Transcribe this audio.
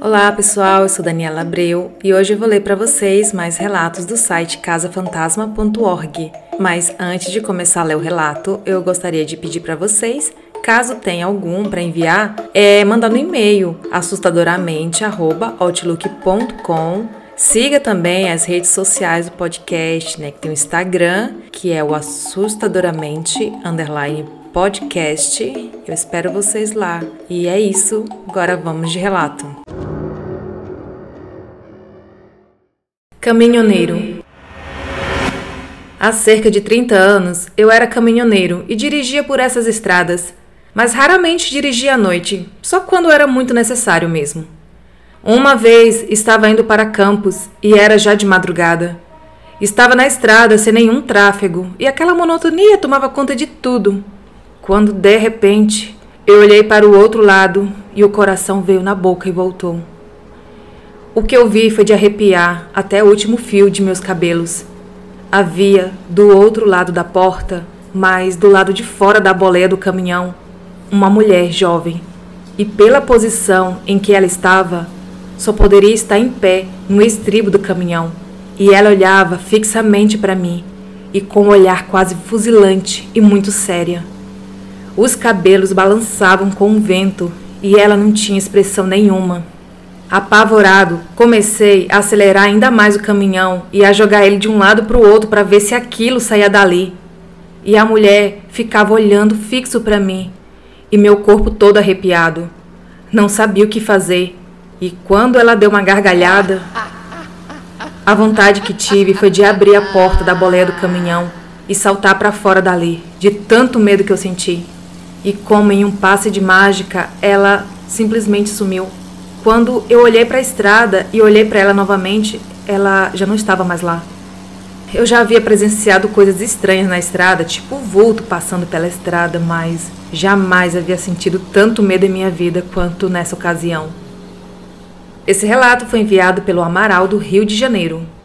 Olá pessoal, eu sou Daniela Abreu e hoje eu vou ler para vocês mais relatos do site Casafantasma.org. Mas antes de começar a ler o relato, eu gostaria de pedir para vocês, caso tenha algum para enviar, mandar no e-mail assustadoramente@outlook.com. Siga também as redes sociais do podcast, né? Que tem o Instagram, que é o assustadoramente_podcast. Eu espero vocês lá. E é isso, agora vamos de relato. Caminhoneiro. Há cerca de 30 anos, eu era caminhoneiro e dirigia por essas estradas, mas raramente dirigia à noite, só quando era muito necessário mesmo. Uma vez estava indo para Campos e era já de madrugada. Estava na estrada sem nenhum tráfego e aquela monotonia tomava conta de tudo. Quando, de repente, eu olhei para o outro lado e o coração veio na boca e voltou. O que eu vi foi de arrepiar até o último fio de meus cabelos. Havia, do outro lado da porta, mas do lado de fora da boleia do caminhão, uma mulher jovem. E pela posição em que ela estava, só poderia estar em pé no estribo do caminhão. E ela olhava fixamente para mim, e com um olhar quase fuzilante e muito séria. Os cabelos balançavam com o vento, e ela não tinha expressão nenhuma. Apavorado, comecei a acelerar ainda mais o caminhão e a jogar ele de um lado para o outro para ver se aquilo saía dali. E a mulher ficava olhando fixo para mim e meu corpo todo arrepiado. Não sabia o que fazer e quando ela deu uma gargalhada, a vontade que tive foi de abrir a porta da boleia do caminhão e saltar para fora dali, de tanto medo que eu senti. E como em um passe de mágica, ela simplesmente sumiu. Quando eu olhei para a estrada e olhei para ela novamente, ela já não estava mais lá. Eu já havia presenciado coisas estranhas na estrada, tipo vulto passando pela estrada, mas jamais havia sentido tanto medo em minha vida quanto nessa ocasião. Esse relato foi enviado pelo Amaral, do Rio de Janeiro.